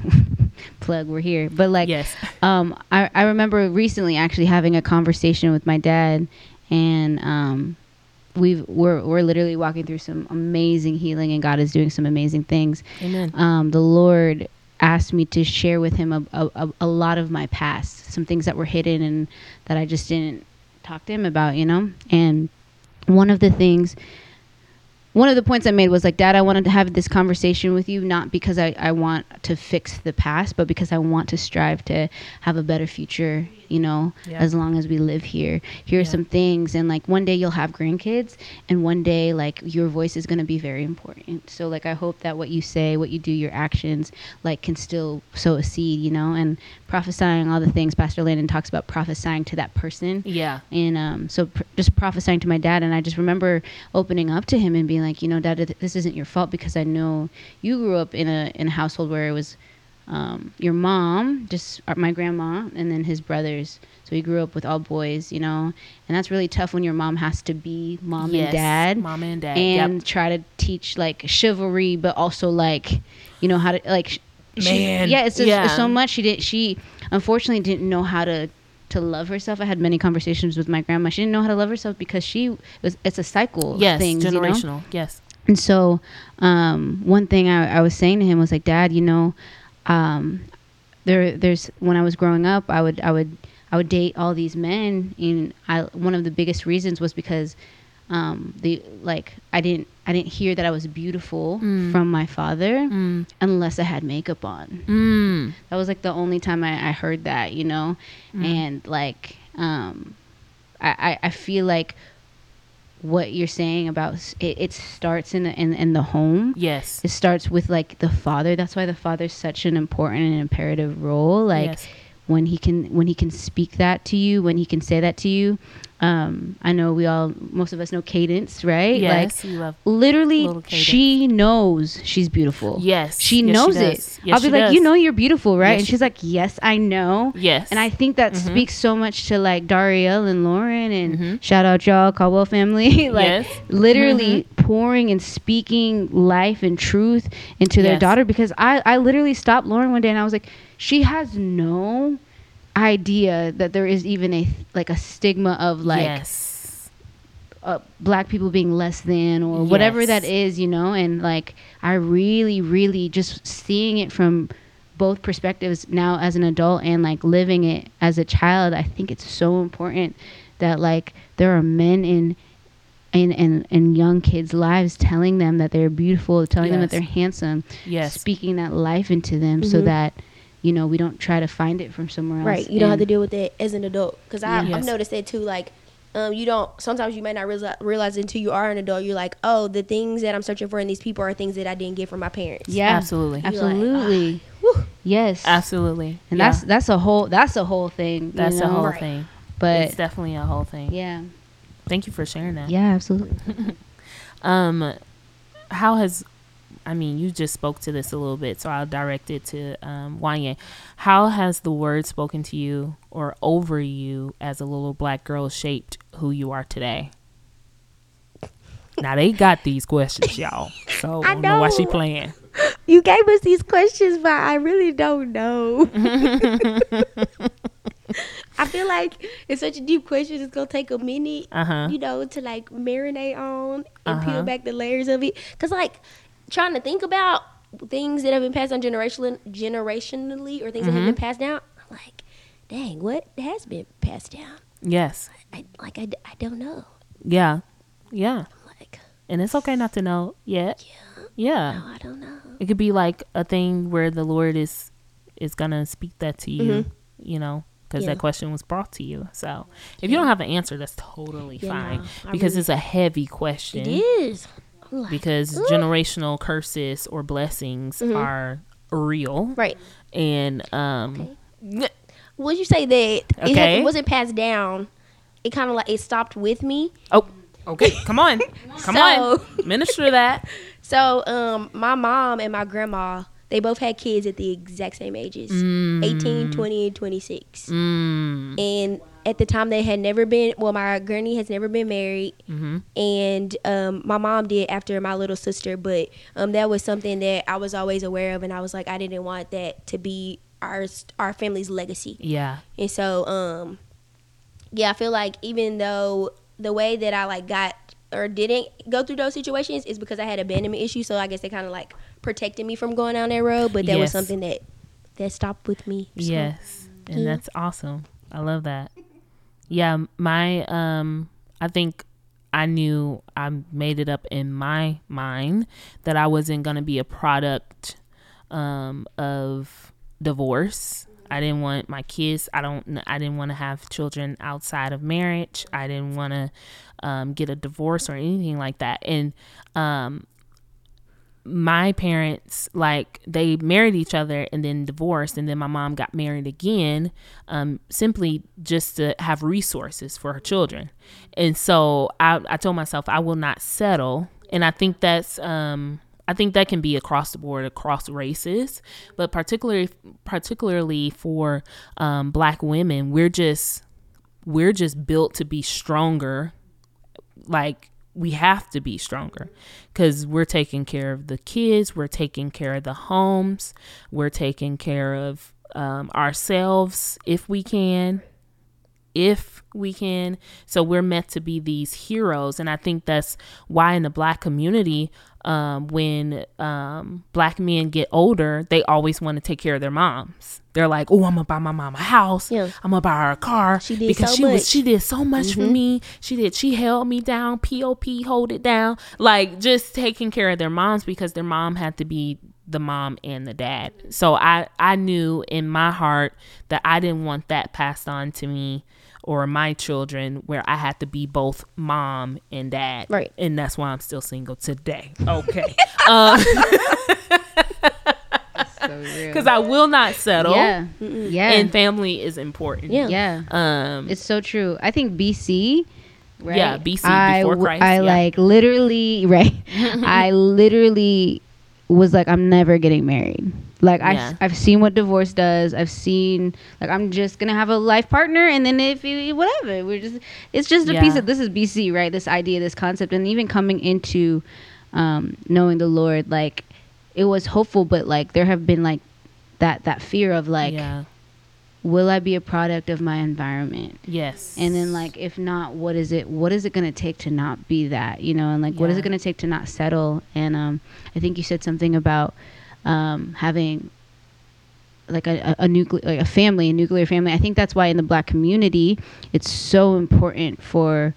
plug, we're here. But like, yes. um, I, I remember recently actually having a conversation with my dad and, um, We've we're we're literally walking through some amazing healing, and God is doing some amazing things. Amen. Um, the Lord asked me to share with Him a, a a lot of my past, some things that were hidden and that I just didn't talk to Him about, you know. And one of the things, one of the points I made was like, Dad, I wanted to have this conversation with you, not because I I want to fix the past, but because I want to strive to have a better future. You know, yeah. as long as we live here, here yeah. are some things. And like one day you'll have grandkids and one day like your voice is going to be very important. So like, I hope that what you say, what you do, your actions like can still sow a seed, you know, and prophesying all the things Pastor Landon talks about prophesying to that person. Yeah. And um, so pr- just prophesying to my dad. And I just remember opening up to him and being like, you know, Dad, this isn't your fault because I know you grew up in a, in a household where it was Um, your mom, just uh, my grandma, and then his brothers. So he grew up with all boys, you know, and that's really tough when your mom has to be mom yes, and dad, mom and dad, and yep. try to teach like chivalry, but also like, you know, how to like, sh- man, she, yeah, it's just yeah. It's so much. She didn't. She unfortunately didn't know how to to love herself. I had many conversations with my grandma. She didn't know how to love herself because she was. It's a cycle. Yes, of things, generational. You know? Yes. And so, um, one thing I, I was saying to him was like, Dad, you know. Um, there, there's, when I was growing up, I would, I would, I would date all these men. And I, one of the biggest reasons was because, um, the, like, I didn't, I didn't hear that I was beautiful mm. from my father mm. unless I had makeup on. Mm. That was like the only time I, I heard that, you know? Mm. And like, um, I, I, I feel like what you're saying about it, it starts in the, in, in the home. Yes. It starts with like the father. That's why the father's such an important and imperative role. Like yes. when he can, when he can speak that to you, when he can say that to you. Um, I know we all, most of us know Cadence, right? Yes, like, you love literally, she knows she's beautiful. Yes. She yes, knows she it. Yes, I'll be like, does. You know you're beautiful, right? Yes, and she's she, like, yes, I know. Yes. And I think that mm-hmm. speaks so much to like Darielle and Lauren and mm-hmm. shout out y'all, Caldwell family. Like yes. literally mm-hmm. pouring and speaking life and truth into yes. their daughter. Because I, I literally stopped Lauren one day and I was like, she has no idea that there is even a like a stigma of like yes. uh, black people being less than or yes. whatever that is, you know. And like I really really just seeing it from both perspectives now as an adult and like living it as a child, I think it's so important that like there are men in in and and young kids' lives telling them that they're beautiful, telling yes. them that they're handsome, yes speaking that life into them, mm-hmm. so that, you know, we don't try to find it from somewhere else. Right. You don't have to deal with it as an adult. Because yes. I've noticed that too. Like, um, you don't, sometimes you might not realize, realize until you are an adult, you're like, oh, the things that I'm searching for in these people are things that I didn't get from my parents. Yeah. Absolutely. You're absolutely. Like, oh, yes. Absolutely. And yeah. that's, that's a whole, that's a whole thing. That's you know? a whole right. thing. But it's definitely a whole thing. Yeah. Thank you for sharing that. Yeah, absolutely. um, how has, I mean, you just spoke to this a little bit, so I'll direct it to um, Wanye. How has the word spoken to you or over you as a little black girl shaped who you are today? Now, they got these questions, y'all, so I, I don't know why she playing. You gave us these questions, but I really don't know. I feel like it's such a deep question. It's going to take a minute, uh-huh. you know, to, like, marinate on and uh-huh. peel back the layers of it. Because, like, trying to think about things that have been passed on generationally, generationally or things mm-hmm. that have been passed down. I'm like, dang, what has been passed down? Yes. I, I, like, I, I don't know. Yeah. Yeah. I'm like, and it's okay not to know yet. Yeah. Yeah. No, I don't know. It could be like a thing where the Lord is, is going to speak that to you, mm-hmm. you know, because yeah. that question was brought to you. So if yeah. you don't have an answer, that's totally yeah, fine no, because really, it's a heavy question. It is. Like, because ooh. generational curses or blessings mm-hmm. are real. Right. And, um... Okay. Would you say that okay. it, it wasn't passed down? It kind of like, it stopped with me. Oh, okay. Come on. Come so, on. Minister that. So, um, my mom and my grandma, they both had kids at the exact same ages. Mm. eighteen, twenty, and twenty-six. Mm. And at the time, they had never been, well, my granny has never been married, mm-hmm. and um, my mom did after my little sister, but um, that was something that I was always aware of, and I was like, I didn't want that to be our our family's legacy. Yeah. And so, um, yeah, I feel like even though the way that I, like, got or didn't go through those situations is because I had abandonment issues, so I guess they kind of, like, protected me from going down that road, but that yes. was something that, that stopped with me. So. Yes, and yeah. that's awesome. I love that. Yeah, my, um, I think I knew, I made it up in my mind that I wasn't going to be a product, um, of divorce. I didn't want my kids, I don't, I didn't want to have children outside of marriage. I didn't want to, um, get a divorce or anything like that. And, um, my parents, like, they married each other and then divorced, and then my mom got married again, um, simply just to have resources for her children. And so I, I told myself I will not settle, and I think that's um, I think that can be across the board, across races, but particularly particularly for um, black women, we're just we're just built to be stronger, like. We have to be stronger because we're taking care of the kids. We're taking care of the homes. We're taking care of um, ourselves if we can, if we can. So we're meant to be these heroes. And I think that's why in the black community, um, when um, black men get older, they always want to take care of their moms. They're like, oh, I'm going to buy my mom a house. Yeah. I'm going to buy her a car. She did because so she much. Was, she did so much mm-hmm. for me. She did. She held me down. P O P, hold it down. Like just taking care of their moms because their mom had to be the mom and the dad. So I, I knew in my heart that I didn't want that passed on to me or my children where I had to be both mom and dad. Right. And that's why I'm still single today. Okay. um, gotta be real. Because I will not settle. Yeah. Mm-mm. Yeah. And family is important. Yeah. Yeah. Um, it's so true. I think B C, right? Yeah, B C, I, before Christ. I yeah. like literally, right? I literally was like, I'm never getting married. Like, yeah. I've, I've seen what divorce does. I've seen, like, I'm just going to have a life partner. And then if you, whatever, we're just, it's just a yeah. piece of, this is B C, right? This idea, this concept. And even coming into um, knowing the Lord, like, it was hopeful. But, like, there have been, like, that, that fear of, like, yeah. will I be a product of my environment? Yes. And then, like, if not, what is it, what is it going to take to not be that, you know? And, like, yeah. what is it going to take to not settle? And um, I think you said something about, Um, having like a, a, a nuclear, like a family, a nuclear family. I think that's why in the Black community, it's so important for,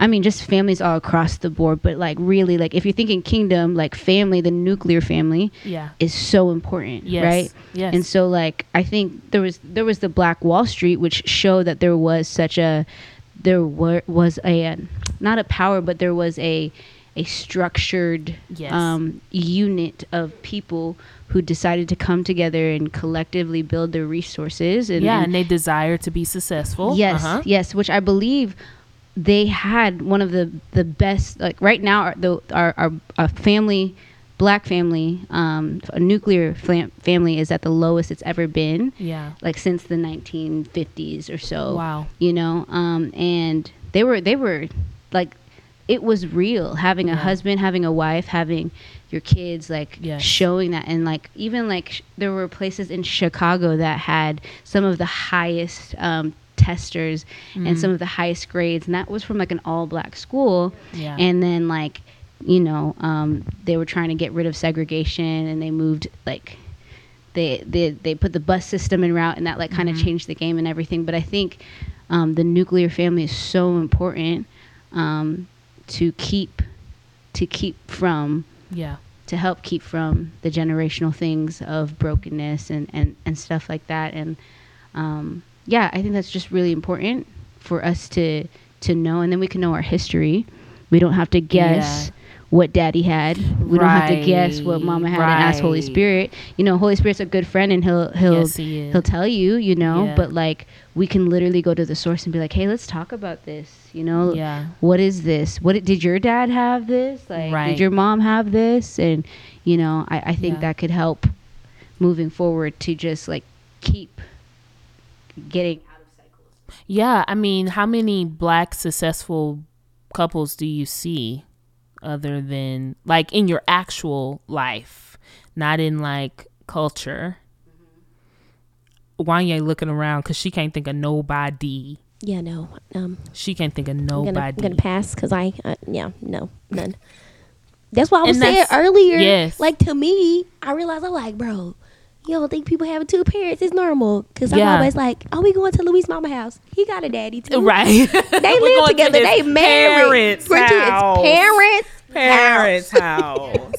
I mean, just families all across the board, but like really, like if you're thinking kingdom, like family, the nuclear family yeah. is so important, yes. right? Yes. And so like, I think there was, there was the Black Wall Street, which showed that there was such a, there were, was a, not a power, but there was a, a structured yes. um, unit of people who decided to come together and collectively build their resources. And, yeah, and, and they desire to be successful. Yes, uh-huh. yes, which I believe they had one of the, the best, like right now, our, the, our, our, our family, Black family, um, a nuclear flam- family is at the lowest it's ever been. Yeah. Like since the nineteen fifties or so. Wow. You know, um, and they were, they were like, it was real having yeah. a husband, having a wife, having your kids, like yes. showing that. And like, even like sh- there were places in Chicago that had some of the highest um, testers mm. and some of the highest grades. And that was from like an all Black school. Yeah. And then like, you know, um, they were trying to get rid of segregation and they moved like they, they, they put the bus system in route and that like kind of mm-hmm. changed the game and everything. But I think um, the nuclear family is so important. Um, to keep to keep from yeah to help keep from the generational things of brokenness and and and stuff like that. And um yeah I think that's just really important for us to to know. And then we can know our history. We don't have to guess yeah. what daddy had. We right. don't have to guess what mama had right. and ask Holy Spirit. You know, Holy Spirit's a good friend and he'll he'll yes, he is. he'll tell you, you know, yeah. but like we can literally go to the source and be like, hey, let's talk about this. You know, yeah. what is this? What did your dad have this? Like, right. did your mom have this? And, you know, I, I think yeah. that could help moving forward to just like keep getting out of cycles. Yeah. I mean, how many Black successful couples do you see? Other than like in your actual life, not in like culture. Mm-hmm. Wanya looking around because she can't think of nobody. Yeah, no. Um, she can't think of nobody. I'm gonna, I'm gonna pass because I, uh, yeah, no, none. That's why I was and saying earlier. Yes. Like to me, I realized I'm like, bro, you don't think people having two parents is normal? Because yeah. I'm always like, oh, we going to Luis' mama house. He got a daddy too, right? They live together. To they married. Parents' house. Parents' parents' house. house.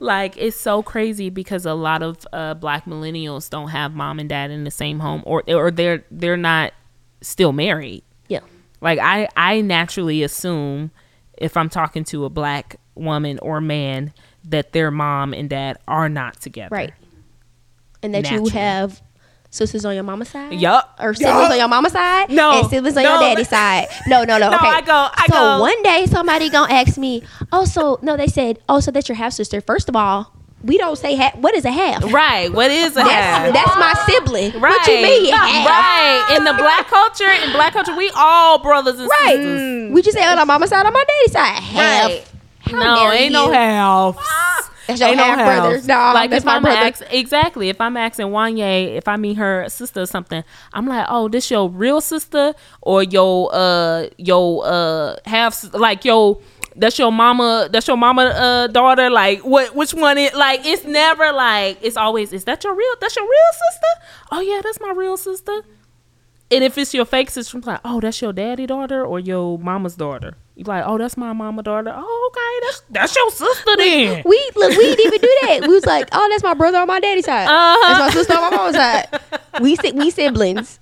Like it's so crazy because a lot of uh, Black millennials don't have mom and dad in the same home, or or they're they're not still married. Yeah. Like I I naturally assume if I'm talking to a Black woman or man that their mom and dad are not together. Right. And that Naturally. You have sisters on your mama's side? Yup. Or siblings yep. on your mama's side? No. And siblings on no. your daddy's side? No, no, no. no, okay. I go, I so go. So one day somebody gonna ask me, oh, so, no, they said, oh, so that's your half sister. First of all, we don't say half. What is a half? Right. What is a that's, half? That's my sibling. Right. What you mean? Half? Right. In the Black culture, in Black culture, we all brothers and right. sisters. Mm. We just say on our mama's side, on my daddy's side. Half. Right. No, ain't you. No half. That's your half no brothers, dog. Like that's if my I'm brother. Ax- exactly. If I'm asking Wanye, if I meet her sister or something, I'm like, oh, this your real sister or your uh your uh half like your that's your mama that's your mama uh daughter. Like what which one is like it's never like it's always is that your real that's your real sister? Oh yeah, that's my real sister. And if it's your fake sister, I'm like, oh, that's your daddy daughter or your mama's daughter. You're like, oh, that's my mama daughter. Oh, okay, that's that's your sister then. We look, we didn't even do that. We was like, oh, that's my brother on my daddy's side. Uh-huh. That's my sister on my mom's side. We we siblings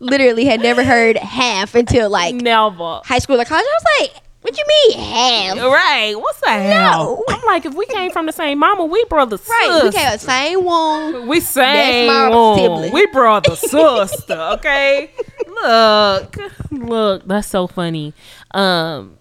literally had never heard half until like never. High school or college. I was like, What you mean half? Right. What's a half? No. I'm like, if we came from the same mama, we brothers. Right. Sister. We came from the same womb. We same womb. We brother sister. Okay. Look. Look. That's so funny. Um,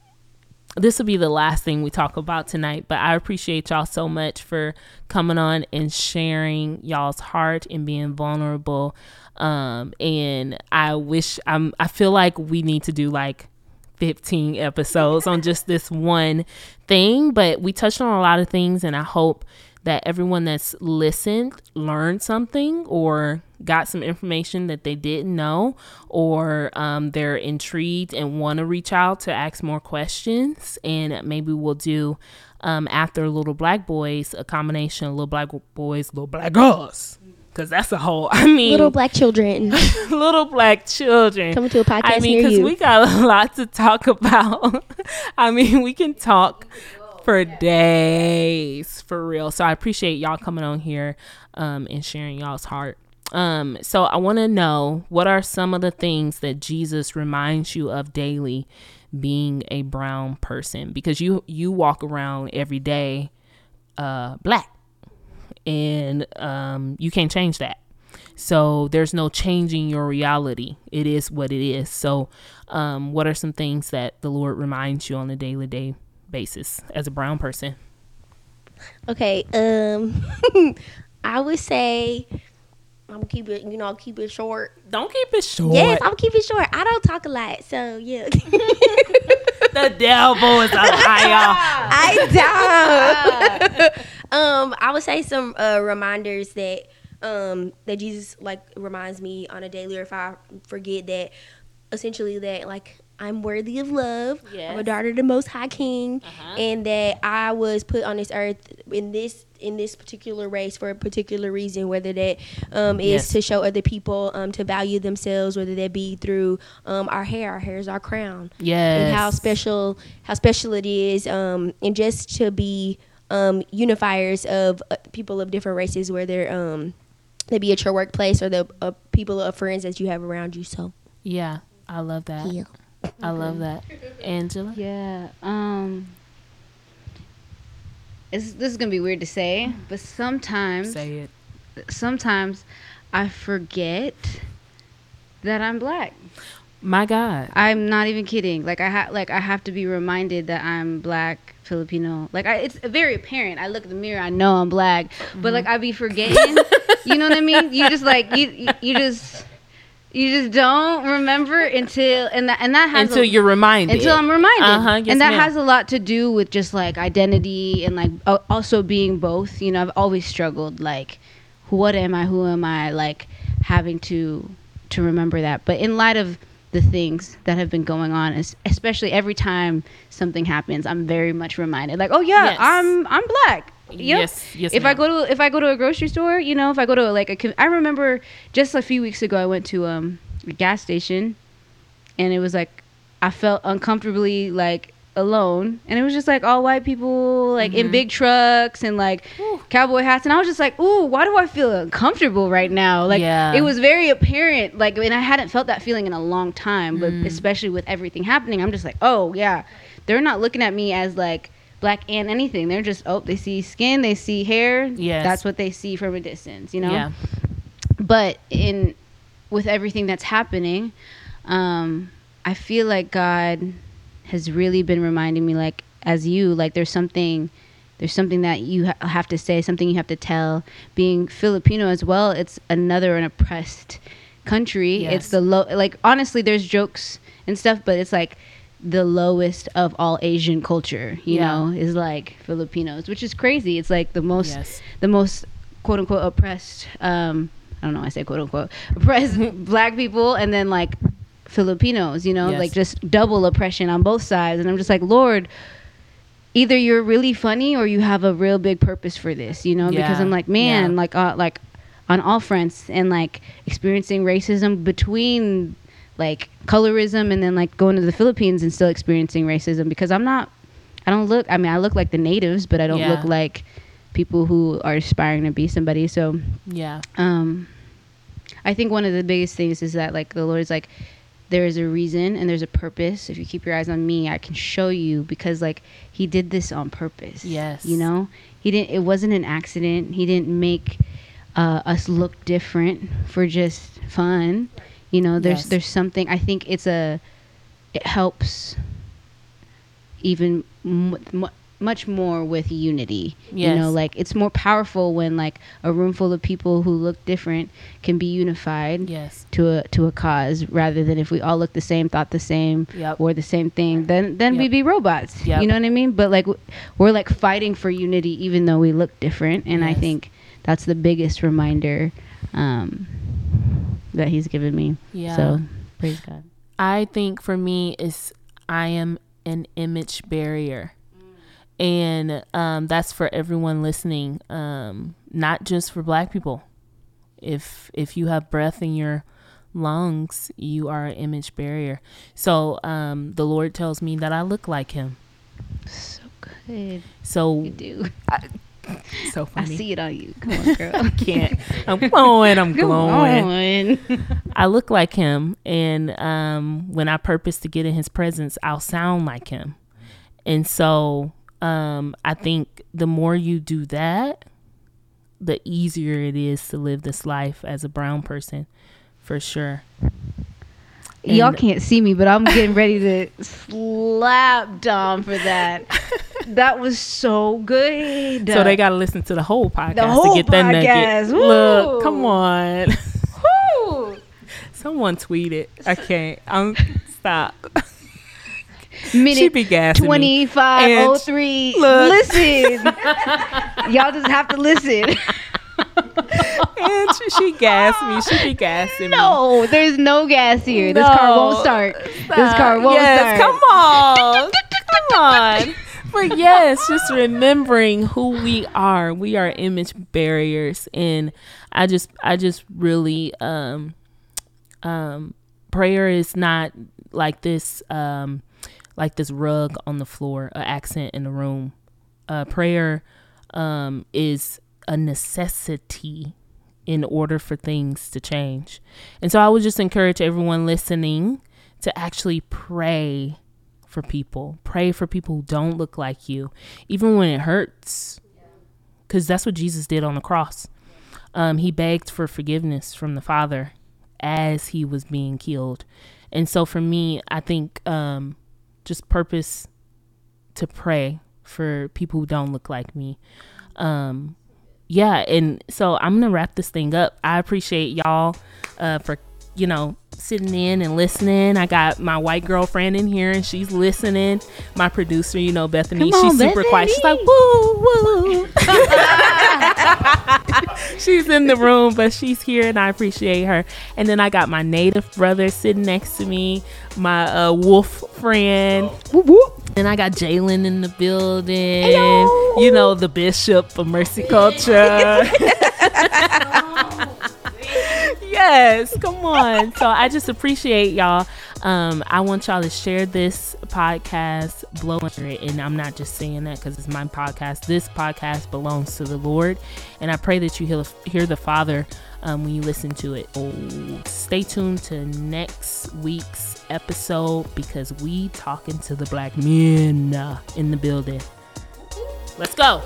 this will be the last thing we talk about tonight, but I appreciate y'all so much for coming on and sharing y'all's heart and being vulnerable. Um, and I wish I'm, I feel like we need to do like fifteen episodes on just this one thing, but we touched on a lot of things, and I hope that everyone that's listened learned something or got some information that they didn't know, or um, they're intrigued and want to reach out to ask more questions. And maybe we'll do um, after Little Black Boys, a combination of Little Black Boys, Little Black Girls. Because that's a whole, I mean. Little Black children. Little Black children. Coming to a podcast near you. I mean, because we got a lot to talk about. I mean, we can talk for days, for real. So I appreciate y'all coming on here um, and sharing y'all's heart. Um, so I want to know, what are some of the things that Jesus reminds you of daily being a brown person? Because you, you walk around every day uh, black. And um, you can't change that. So there's no changing your reality. It is what it is. So um, what are some things that the Lord reminds you on a daily day basis as a brown person? Okay. Um, I would say I'm going to keep it, you know, I'll keep it short. Don't keep it short. Yes, I'm keep it short. I don't talk a lot. So, yeah. The devil is a liar. I don't. Um, I would say some uh, reminders that um, that Jesus like reminds me on a daily, or if I forget, that essentially that like I'm worthy of love. Yes. I'm a daughter of the Most High King, uh-huh. and that I was put on this earth in this in this particular race for a particular reason, whether that um, is yes. to show other people um, to value themselves, whether that be through um, our hair. Our hair is our crown. Yes. And how special how special it is, um, and just to be. Um, unifiers of uh, people of different races, where they're um, they be at your workplace, or the uh, people of friends that you have around you. So yeah, I love that. Yeah. I love that, Angela. Yeah. Um, it's, this is gonna be weird to say, but sometimes say it. Sometimes I forget that I'm black. My God, I'm not even kidding. Like I ha- like I have to be reminded that I'm black. Filipino, like I, it's very apparent. I look in the mirror, I know I'm black, mm-hmm. but like I be forgetting. You know what I mean? You just like you, you, you just, you just don't remember until and that and that has until a, you're reminded. Until I'm reminded, uh-huh, yes, and that ma'am. Has a lot to do with just like identity and like uh, also being both. You know, I've always struggled like, what am I? Who am I? Like having to to remember that. But in light of the things that have been going on, especially every time something happens, I'm very much reminded like, oh yeah, yes. I'm I'm black. You know? Yes, yes. If ma'am. I go to if I go to a grocery store, you know, if I go to like a, I remember just a few weeks ago I went to um, a gas station, and it was like I felt uncomfortably like alone, and it was just like all white people like mm-hmm. in big trucks and like ooh. Cowboy hats, and I was just like, ooh, why do I feel uncomfortable right now? Like yeah. it was very apparent, like, and I hadn't felt that feeling in a long time, but mm. especially with everything happening, I'm just like, oh yeah, they're not looking at me as like black and anything. They're just, oh, they see skin, they see hair. Yes, that's what they see from a distance, you know. Yeah. But in with everything that's happening, um I feel like God has really been reminding me, like, as you, like, there's something, there's something that you ha- have to say, something you have to tell. Being Filipino as well, it's another an oppressed country. Yes. It's the low, like, honestly, there's jokes and stuff, but it's like the lowest of all Asian culture, you yeah. know, is like Filipinos, which is crazy. It's like the most, yes. the most quote unquote oppressed, um, I don't know, I say quote unquote, oppressed black people, and then like Filipinos, you know, yes. like just double oppression on both sides. And I'm just like, Lord, either you're really funny or you have a real big purpose for this, you know, yeah. because I'm like, man, yeah. like, uh, like on all fronts, and like experiencing racism between like colorism, and then like going to the Philippines and still experiencing racism, because I'm not, I don't look, I mean, I look like the natives, but I don't yeah. look like people who are aspiring to be somebody. So yeah, um, I think one of the biggest things is that like the Lord's like, there is a reason and there's a purpose. If you keep your eyes on me, I can show you, because like he did this on purpose. Yes. You know, he didn't, it wasn't an accident. He didn't make uh, us look different for just fun. You know, there's, yes. there's something, I think it's a, it helps even m- m- much more with unity. Yes. You know, like it's more powerful when like a room full of people who look different can be unified yes. to a to a cause, rather than if we all look the same, thought the same, yep. or the same thing, then then yep. we'd be robots. Yep. You know what I mean? But like w- we're like fighting for unity even though we look different, and yes. I think that's the biggest reminder um, that he's given me. Yeah. So praise God. I think for me is I am an image barrier. And um, that's for everyone listening, um, not just for Black people. If if you have breath in your lungs, you are an image barrier. So um, the Lord tells me that I look like him. So good. So you do. I, so funny. I see it on you. Come on, girl. I can't. I'm glowing. I'm glowing. I look like him. And um, when I purpose to get in his presence, I'll sound like him. And so... Um, I think the more you do that, the easier it is to live this life as a brown person, for sure. And y'all can't see me, but I'm getting ready to slap Dom for that. That was so good. So they got to listen to the whole podcast the whole to get that nugget. Woo. Look, come on. Woo. Someone tweet it. I can't. I'm stop. Minute twenty-five oh three. Listen. Y'all just have to listen. And she, she gassed me. She be gassing no, me. No, there's no gas here. No. This car won't start. Stop. This car won't yes, start. Come on. Come on. But yes, just remembering who we are. We are image barriers. And I just, I just really, um, um, prayer is not like this, um, like this rug on the floor, an accent in the room. Uh, prayer um, is a necessity in order for things to change. And so I would just encourage everyone listening to actually pray for people. Pray for people who don't look like you, even when it hurts. Because that's what Jesus did on the cross. Um, he begged for forgiveness from the Father as he was being killed. And so for me, I think... Um, just purpose to pray for people who don't look like me. Um, yeah. And so I'm going to wrap this thing up. I appreciate y'all uh, for, you know, sitting in and listening. I got my white girlfriend in here and she's listening. My producer, you know, Bethany, on, she's super Bethany. Quiet. She's like, woo, woo. She's in the room, but she's here and I appreciate her. And then I got my native brother sitting next to me, my uh, wolf friend. Whoop, whoop. And I got Jaylen in the building. Hello. You know, the bishop of Mercy Culture. Yes, come on. So I just appreciate y'all. Um, I want y'all to share this podcast, blow under it. And I'm not just saying that because it's my podcast. This podcast belongs to the Lord. And I pray that you hear, hear the Father um, when you listen to it. Oh, stay tuned to next week's episode because we talking to the Black men in the building. Let's go.